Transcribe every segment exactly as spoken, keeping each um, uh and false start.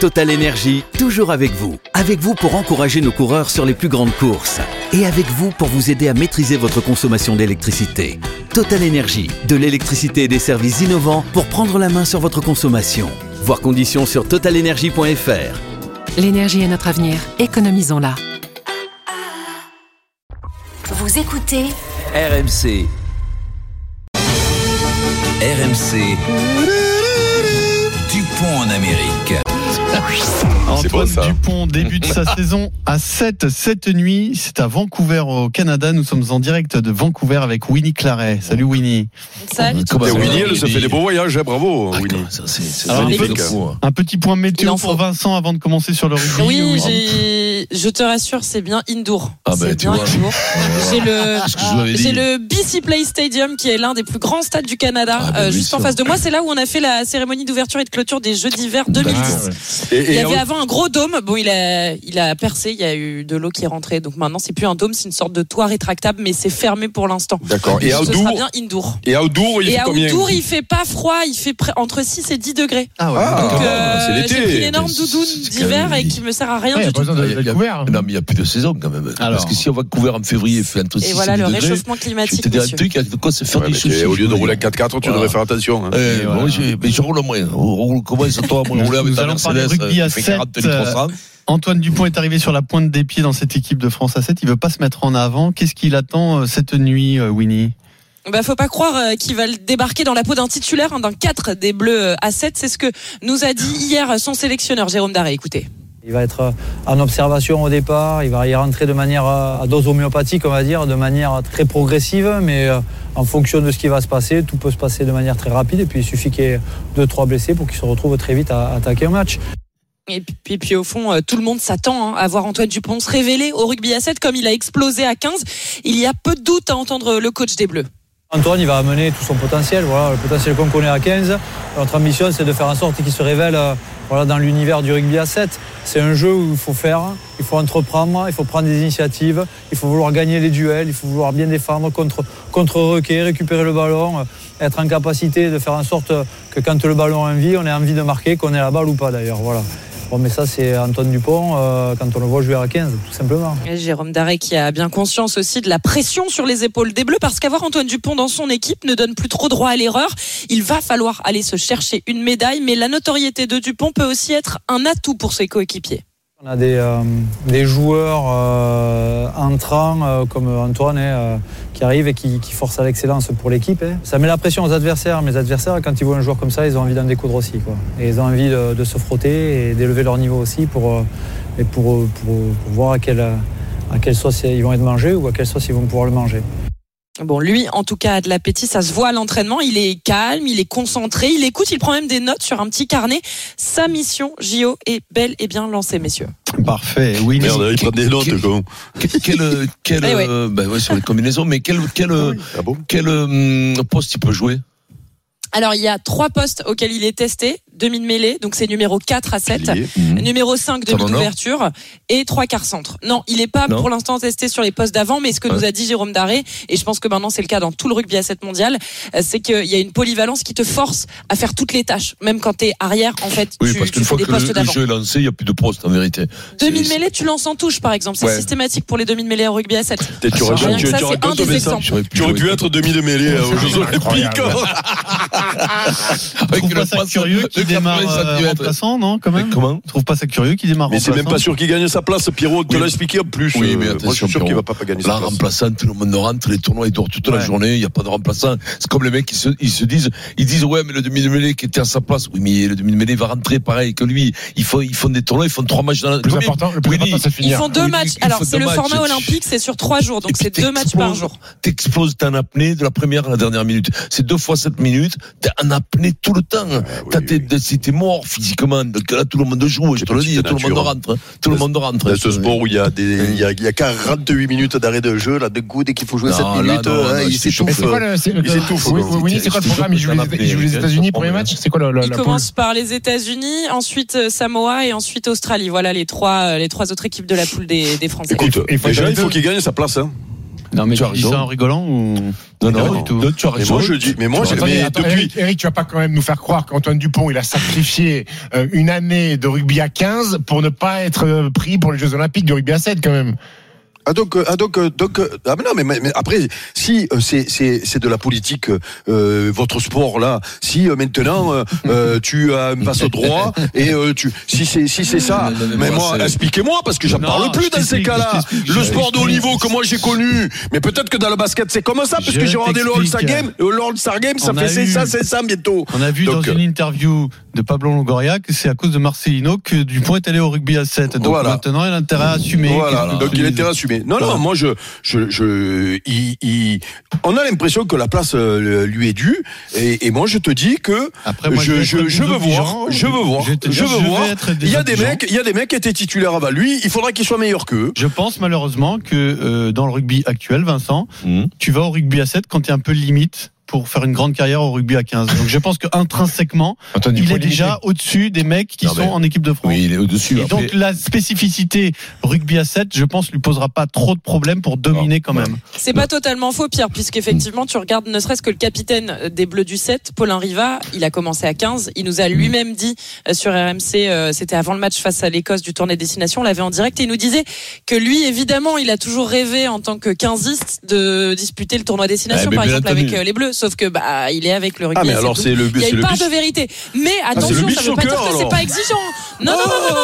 Total Énergie, toujours avec vous. Avec vous pour encourager nos coureurs sur les plus grandes courses. Et avec vous pour vous aider à maîtriser votre consommation d'électricité. Total Énergie, de l'électricité et des services innovants pour prendre la main sur votre consommation. Voir conditions sur total énergie point f r. L'énergie est notre avenir, économisons-la. Vous écoutez R M C. R M C. Dupont en Amérique. Antoine Dupont débute sa saison à sept cette nuit. C'est à Vancouver au Canada. Nous sommes en direct de Vancouver avec Winnie Claret. Salut Winnie. Salut. Comment Winnie, ça, elle Winnie. Se fait des beaux voyages. Bravo ah, Winnie. Ça, c'est, c'est Alors, magnifique. Un petit point météo pour Vincent avant de commencer sur le rugby. Oui, j'ai... je te rassure, c'est bien indoor. Ah bah, c'est bien vois, indoor. J'ai le, j'ai le B C Place Stadium qui est l'un des plus grands stades du Canada. Ah bah, euh, juste en face de moi, c'est là où on a fait la cérémonie d'ouverture et de clôture des Jeux d'hiver deux mille dix. Ah, ouais. Et, et il y avait en... avant un gros dôme. Bon, il a, il a percé. Il y a eu de l'eau qui est rentrée. Donc maintenant, c'est plus un dôme, c'est une sorte de toit rétractable, mais c'est fermé pour l'instant. D'accord. Et, et outdoor. Ce sera bien indoor. Et outdoor, il et fait outdoor, combien outdoor, il fait pas froid. Il fait pr- entre six et dix degrés. Ah ouais. Ah, donc euh, c'est l'été. J'ai pris une énorme doudoune d'hiver et qui me sert à rien ouais, du tout. De, il y a, non, mais il y a plus de saison quand même. Alors. Parce que si on va couvert en février, il fait entre six et dix degrés. Et voilà, le réchauffement climatique. C'était un truc. De quoi se faire des choses. Au lieu de rouler à quatre-quatre, tu devrais faire attention. Mais je roule moins. Comment ça toi moi rouler avec un Céleste, rugby à sept, euh, Antoine Dupont est arrivé sur la pointe des pieds dans cette équipe de France à sept. Il ne veut pas se mettre en avant. Qu'est-ce qu'il attend euh, cette nuit, euh, Winnie? Bah, faut pas croire euh, qu'ils veulent débarquer dans la peau d'un titulaire, hein, d'un quatre des Bleus à sept. C'est ce que nous a dit hier son sélectionneur, Jérôme Daret. Écoutez. Il va être en observation au départ. Il va y rentrer de manière à dose homéopathique, on va dire, de manière très progressive. Mais en fonction de ce qui va se passer, tout peut se passer de manière très rapide. Et puis, il suffit qu'il y ait deux, trois blessés pour qu'ils se retrouvent très vite à attaquer un match. Et puis, et puis au fond, euh, tout le monde s'attend hein, à voir Antoine Dupont se révéler au rugby à sept comme il a explosé à quinze. Il y a peu de doute à entendre le coach des Bleus. Antoine, il va amener tout son potentiel. Voilà, le potentiel qu'on connaît à quinze. Notre ambition, c'est de faire en sorte qu'il se révèle... Euh, Voilà, dans l'univers du rugby à sept, c'est un jeu où il faut faire, il faut entreprendre, il faut prendre des initiatives, il faut vouloir gagner les duels, il faut vouloir bien défendre, contre, contre-requer, récupérer le ballon, être en capacité de faire en sorte que quand le ballon a envie, on ait envie de marquer, qu'on ait la balle ou pas d'ailleurs. Voilà. Bon, mais ça, c'est Antoine Dupont euh, quand on le voit jouer à quinze, tout simplement. Et Jérôme Daret qui a bien conscience aussi de la pression sur les épaules des Bleus, parce qu'avoir Antoine Dupont dans son équipe ne donne plus trop droit à l'erreur. Il va falloir aller se chercher une médaille, mais la notoriété de Dupont peut aussi être un atout pour ses coéquipiers. On a des, euh, des joueurs euh, entrants euh, comme Antoine euh, qui arrivent et qui, qui forcent à l'excellence pour l'équipe. Hein. Ça met la pression aux adversaires. Mais les adversaires, quand ils voient un joueur comme ça, ils ont envie d'en découdre aussi. Quoi. Et ils ont envie de, de se frotter et d'élever leur niveau aussi pour, et pour, pour, pour voir à quelle, à quelle sauce ils vont être mangés ou à quelle sauce ils vont pouvoir le manger. Bon, lui, en tout cas, a de l'appétit, ça se voit à l'entraînement. Il est calme, il est concentré, il écoute, il prend même des notes sur un petit carnet. Sa mission, J O, est belle et bien lancée, messieurs. Parfait, oui. Merde, il prend des notes, quoi. Quelle, quelle, ouais. euh, ben ouais, sur les combinaisons, mais quel, quel, ah bon quel euh, poste il peut jouer? Alors, il y a trois postes auxquels il est testé. Demi de mêlée, donc c'est numéro quatre à sept. Mmh. Numéro cinq, demi d'ouverture. Et trois quarts centre. Non, il n'est pas non. pour l'instant testé sur les postes d'avant, mais ce que ouais. nous a dit Jérôme Daret, et je pense que maintenant c'est le cas dans tout le rugby à sept mondial, c'est qu'il y a une polyvalence qui te force à faire toutes les tâches. Même quand t'es arrière, en fait, oui, tu, parce qu'une tu fois fais des postes d'avant. Le jeu est lancé, il n'y a plus de postes, en vérité. Demi de mêlée, tu lances en touche, par exemple. C'est ouais. systématique pour les demi de mêlée au rugby à sept. Ah, tu aurais pu, pu, pu être demi de mêlée aux Jeux Olympiques. Je trouve pas ça curieux qui démarre euh, remplaçant, non, quand même. Comment tu trouves pas ça curieux qui démarre mais remplaçant? Mais c'est même pas sûr qu'il gagne sa place, Pierrot, oui. te l'a expliqué en plus. Oui, mais attention, moi je suis sûr Pierrot. Qu'il va pas, pas gagner là, sa place. Là, remplaçant, tout le monde rentre, les tournois, ils dorment toute ouais. la journée, il n'y a pas de remplaçant. C'est comme les mecs, ils se, ils se disent, ils disent, ouais, mais le demi-mêlée qui était à sa place, oui, mais le demi-mêlée va rentrer pareil que lui. Ils font, ils font des tournois, ils font trois matchs dans la... Le plus Combien important, le plus oui, important, c'est finir. Ils font deux oui, matchs. Alors, c'est le format olympique, c'est sur trois jours, donc c'est deux matchs par jour. T'exploses, t'es en apnée de la première à la dernière minute. C'est deux fois sept minutes, t'es en apnée tout le temps. C'était mort physiquement, donc là tout le monde joue, je te le dis, tout le monde rentre, hein. tout le monde rentre. C'est ce sport où il y a des, il y a, il y a quarante-huit minutes d'arrêt de jeu, là, de coup, dès qu'il faut jouer non, sept minutes, là, non, hein, il s'étouffe. C'est quoi le, c'est le, il s'étouffe, oui, oui, oui, c'est quoi le programme? Il joue les États-Unis, premier match? C'est quoi le, le, il commence par les États-Unis, ensuite Samoa et ensuite Australie. Voilà les trois, les trois autres équipes de la poule des, des Français. Écoute, déjà, il faut qu'il gagne sa place, hein. Non, mais tu as raison. Tu dis ça en rigolant ou... Non, non, non, du tout. Tu as raison. Moi, je dis, mais moi, j'ai depuis. Eric, tu vas pas quand même nous faire croire qu'Antoine Dupont, il a sacrifié euh, une année de rugby à quinze pour ne pas être pris pour les Jeux Olympiques de rugby à sept, quand même. Ah donc, ah donc, donc, ah mais non, mais, mais après, si c'est c'est c'est de la politique, euh, votre sport là. Si maintenant euh, euh, tu euh, passes au droit et euh, tu, si c'est si c'est ça, non, non, non, mais moi, moi expliquez-moi parce que j'en non, parle plus je dans ces cas-là. Le sport de haut niveau que moi j'ai connu, mais peut-être que dans le basket c'est comme ça parce je que j'ai regardé le All-Star Game, le All-Star Game, ça fait eu, ça, c'est ça bientôt. On a vu donc, dans une interview de Pablo Longoria que c'est à cause de Marcelino que Dupont est allé au rugby à sept. Donc voilà. Maintenant il a intérêt à assumer. Voilà. Donc il a intérêt à assumer. Non, non, moi, je, je, je, il, il, on a l'impression que la place euh, lui est due, et, et moi, je te dis que après, moi, je, je, je veux voir, je veux voir, je veux voir. Il y a des mecs, il y a des mecs qui étaient titulaires avant lui. Il faudra qu'ils soient meilleurs qu'eux. Je pense malheureusement que euh, dans le rugby actuel, Vincent, mmh. tu vas au rugby à sept quand t'es un peu limite pour faire une grande carrière au rugby à quinze. Donc je pense que intrinsèquement, Antoine, il est déjà au-dessus des mecs qui non, sont en équipe de France. Oui, il est au-dessus. Et après... donc la spécificité rugby à sept, je pense, lui posera pas trop de problèmes pour dominer non, quand même. C'est non. pas totalement faux, Pierre, puisqu'effectivement, tu regardes ne serait-ce que le capitaine des Bleus du sept, Paulin Riva, il a commencé à quinze. Il nous a lui-même dit sur R M C, c'était avant le match face à l'Écosse du tournée Destination, on l'avait en direct, et il nous disait que lui, évidemment, il a toujours rêvé en tant que quinziste de disputer le tournoi Destination, ah, par exemple, avec les Bleus. Sauf que bah il est avec le rugby. Ah mais alors c'est le but, c'est le but. Il y a une part de vérité. Mais attention, ça veut pas dire que c'est pas exigeant. Non non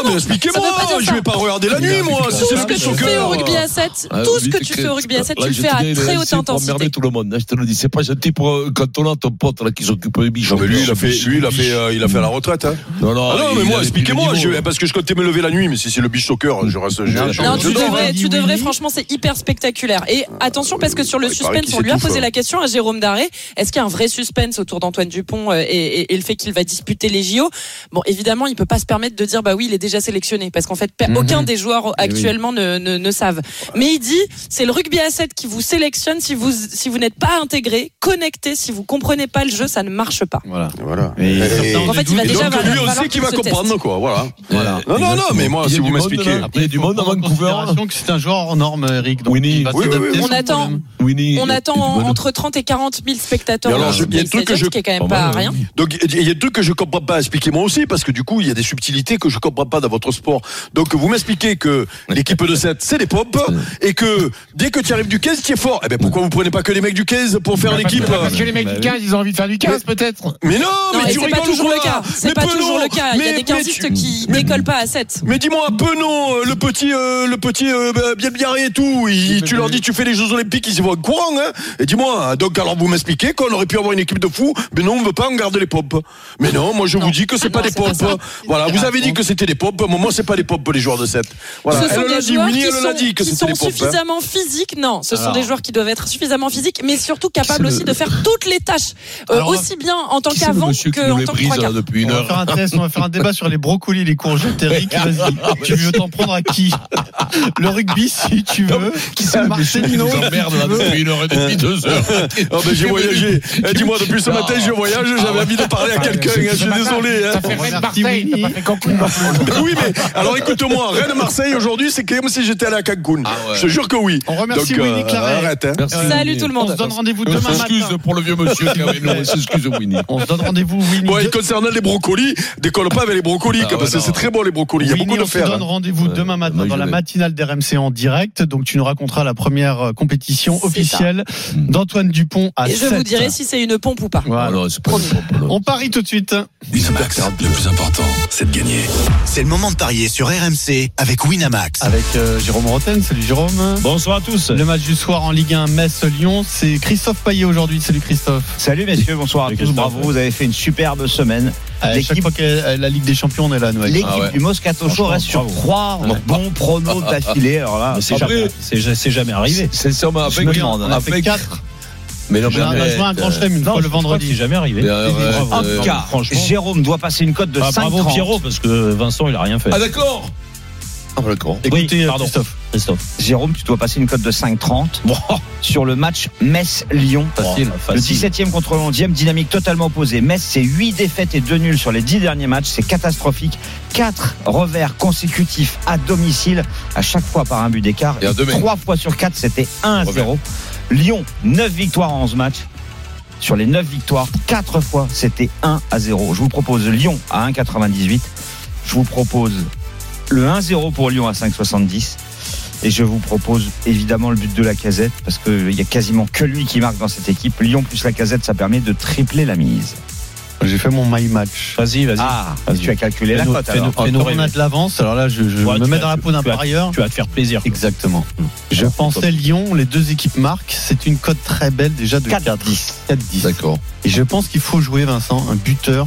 non non. Expliquez-moi. Je vais pas regarder la nuit moi. Tout ce que tu fais au rugby à sept, tout ce que tu fais au rugby à sept, tu le fais à très haute intensité. Emmerder tout le monde. Je te le dis, c'est pas gentil pour quand on a ton pote là qui s'occupe des biches. Mais lui il a fait, lui il a fait, il a fait la retraite. Non non. Non mais moi expliquez-moi parce que je comptais me lever la nuit mais si c'est le beach soccer je reste. Non tu devrais, tu devrais franchement c'est hyper spectaculaire. Et attention parce que sur le suspense on lui a posé la question à Jérôme Daret. Est-ce qu'il y a un vrai suspense autour d'Antoine Dupont et, et, et le fait qu'il va disputer les J O? Bon, évidemment, il peut pas se permettre de dire bah oui, il est déjà sélectionné, parce qu'en fait, aucun des joueurs actuellement oui. ne, ne, ne savent. Mais il dit, c'est le rugby à sept qui vous sélectionne. Si vous si vous n'êtes pas intégré, connecté, si vous comprenez pas le jeu, ça ne marche pas. Voilà. Voilà. Et et donc, en fait, il va déjà donc, lui aussi qui va comprendre test. Quoi. Voilà. Voilà. Non, non, non, mais moi, si vous m'expliquez, après il y a du monde en considération que c'est un joueur en norme, Eric. Donc, Winnie, oui, oui, oui. on attend, Winnie, on attend entre trente et quarante mille spectateurs. Alors, je, il y a des trucs que je qui quand même pas rien. Donc il y a des trucs que je comprends pas, expliquez-moi aussi parce que du coup, il y a des subtilités que je comprends pas dans votre sport. Donc vous m'expliquez que l'équipe de sept, c'est des pompes et que dès que tu arrives du quinze, tu es fort. Eh ben pourquoi vous prenez pas que les mecs du quinze pour faire l'équipe? Parce que les mecs du quinze, ils ont envie de faire du quinze peut-être. Mais non, non mais tu rigoles, c'est pas toujours le cas. C'est pas toujours le cas. Il y a des quinzistes qui décollent pas à sept. Mais dis-moi un peu non, le petit le petit bien biarré et tout, tu leur dis tu fais les Jeux Olympiques, ils y vont courant hein. Et dis-moi donc alors vous m'expliquez qu'on aurait pu avoir une équipe de fous, mais non, on ne veut pas en garder les pompes. Mais non, moi je non. vous dis que c'est non, pas des pompes. Voilà, vous avez dit que c'était des pompes, mais moi c'est pas des pompes les joueurs de sept. Voilà, elle l'a dit, Winnie, elle l'a dit que c'était des pompes. Ils sont suffisamment physiques, non, ce alors. sont des joueurs qui doivent être suffisamment physiques, mais surtout capables aussi le... de faire toutes les tâches, euh, alors, aussi bien en tant qu'avant qu'en tant que trois quarts. On va faire un test, on va faire un débat sur les brocolis, les courgettes, Eric, vas-y. Tu veux t'en prendre à qui? Le rugby, si tu veux. Qui c'est Marcelino? Merde, depuis une heure et demie, deux heures. Eh, dis-moi, depuis ce matin, je voyage, j'avais envie de parler à quelqu'un, hein, je suis désolé. Hein. Ça fait Rennes-Marseille, t'as pas fait Cancun. Oui, mais alors écoute-moi, Rennes-Marseille aujourd'hui, c'est comme si j'étais allé à Cancun. Ah ouais. Je te jure que oui. On remercie donc, Winnie Claret. Euh, arrête, hein. Merci, salut Winnie. Tout le monde. On se donne rendez-vous demain matin. Excuse pour le vieux monsieur, on s'excuse Winnie. On se donne rendez-vous Winnie. Bon, et concernant les brocolis, décolle pas avec les brocolis, ah ouais, parce que c'est très bon les brocolis, il y a beaucoup de fer. On se donne rendez-vous demain matin dans la matinale d'R M C en direct, donc tu nous raconteras la première compétition officielle d'Antoine Dupont à sept. Je vous dirai si c'est une pompe ou pas. Voilà. Alors, c'est pas une pompe, on parie tout de suite. Winamax, le plus important, c'est de gagner. C'est le moment de parier sur R M C avec Winamax. Avec euh, Jérôme Rothen. Salut Jérôme. Bonsoir à tous. Le match du soir en Ligue un Metz-Lyon, c'est Christophe Payet aujourd'hui. Salut Christophe. Salut messieurs, bonsoir à tous. Bravo, vous avez fait une superbe semaine. À chaque fois que la Ligue des Champions, on est là, Noël. L'équipe ah ouais. du Moscato Show reste sur trois bons pronos d'affilée. Alors là, c'est jamais, c'est, c'est jamais arrivé. C'est sûr, mais avec, on a fait quatre. Mais non, mais on a joué un grand chelem une fois le vendredi, c'est jamais arrivé. Euh, en tout cas, Jérôme doit passer une cote de ah, cinq trente. Bravo Pierrot, parce que Vincent, il a rien fait. Ah d'accord. Ah d'accord. Écoutez, oui, pardon. Christophe. Christophe. Jérôme, tu dois passer une cote de cinq trente bon. sur le match Metz-Lyon. Facile, le facile. dix-septième contre le onzième, dynamique totalement opposée. Metz, c'est huit défaites et deux nuls sur les dix derniers matchs. C'est catastrophique. quatre revers consécutifs à domicile, à chaque fois par un but d'écart. Et trois fois sur quatre, c'était un à zéro. Lyon, neuf victoires en onze matchs. Sur les neuf victoires, quatre fois, c'était un à zéro. Je vous propose Lyon à un virgule quatre-vingt-dix-huit. Je vous propose le un zéro pour Lyon à cinq virgule soixante-dix. Et je vous propose évidemment le but de Lacazette, parce qu'il n'y a quasiment que lui qui marque dans cette équipe. Lyon plus Lacazette, ça permet de tripler la mise. J'ai fait mon my match. Vas-y, vas-y. Ah, vas-y. Tu as calculé la cote. On a de l'avance. Alors là, je, je ouais, me mets dans la peau d'un parieur. Tu vas te faire plaisir. Exactement. Mmh. Je Alors, pensais Lyon, les deux équipes marquent. C'est une cote très belle déjà de quatre dix. quatre dix. D'accord. Et je pense qu'il faut jouer, Vincent, un buteur.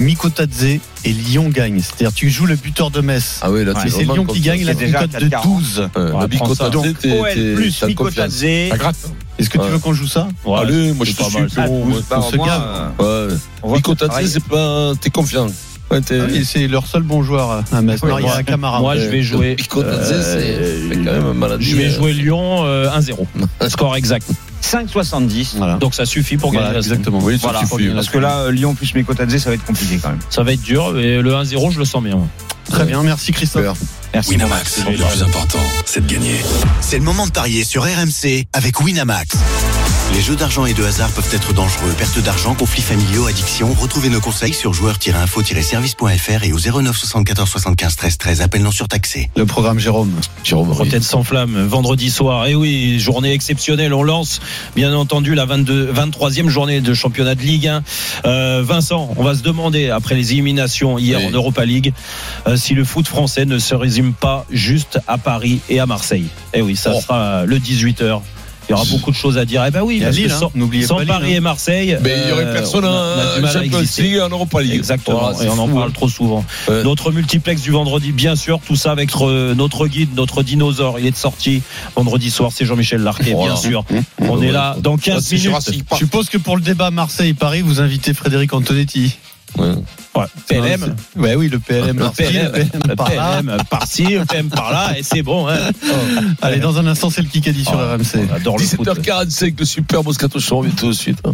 Mikautadze et Lyon gagne. C'est-à-dire tu joues le buteur de Metz. Ah oui, là, ouais, c'est Lyon qui gagne, il a une cote de douze. Euh, ouais, Mikautadze, donc O L plus Mikautadze. Est-ce que ouais. tu veux qu'on joue ça ouais, allez, moi je suis mal. Bon, on, on se gave. Ouais. Mikautadze, c'est pas. T'es confiant. Ouais, t'es... Ah oui, c'est leur seul bon joueur à Metz. Non, il y a Camara. Moi je vais jouer. Mikautadze, c'est quand même un malade. Je vais jouer Lyon un zéro. Score exact. cinq virgule soixante-dix, voilà. Donc ça suffit pour gagner. Voilà, exactement. Oui, ça voilà. suffit. Parce que là, Lyon plus Mikautadze, ça va être compliqué quand même. Ça va être dur, et le un zéro, je le sens bien. Très ouais. bien, merci Christophe. Merci Winamax, le plus important, c'est de gagner. C'est le moment de parier sur R M C avec Winamax. Les jeux d'argent et de hasard peuvent être dangereux. Perte d'argent, conflits familiaux, addiction. Retrouvez nos conseils sur joueurs-info-service.fr et au zéro neuf soixante-quatorze soixante-quinze treize treize. Appel non surtaxé. Le programme Jérôme. Jérôme Rothen sans flamme, vendredi soir. Et oui, journée exceptionnelle. On lance, bien entendu, la vingt-deux, vingt-troisième journée de championnat de Ligue un. Euh, Vincent, on va se demander, après les éliminations hier oui. en Europa League, euh, si le foot français ne se résume pas juste à Paris et à Marseille. Et oui, ça oh. sera le dix-huit heures. Il y aura beaucoup de choses à dire. Eh ben oui, parce Lille, que sans, hein, sans pas Paris Lille, hein. et Marseille, mais il n'y aurait personne en Champions League, en Europa League. Exactement. Oh, et on en parle hein. trop souvent. Ouais. Notre multiplex du vendredi, bien sûr, tout ça avec notre guide, notre dinosaure. Il est sorti vendredi soir. C'est Jean-Michel Larqué, oh, bien sûr. Hein. On ouais, est là dans quinze ça, minutes. Je suppose que pour le débat Marseille-Paris, vous invitez Frédéric Antonetti. Ouais. Ouais, P L M, ouais, oui, le P L M, le P L M, P L M par là, P L M par-ci, le P L M par-là, et c'est bon. Hein. Oh. Allez, dans un instant, c'est le Kikadi oh. sur R M C. dix-sept heures quarante-cinq, le Super Moscato Show, on vient tout de suite. Hein.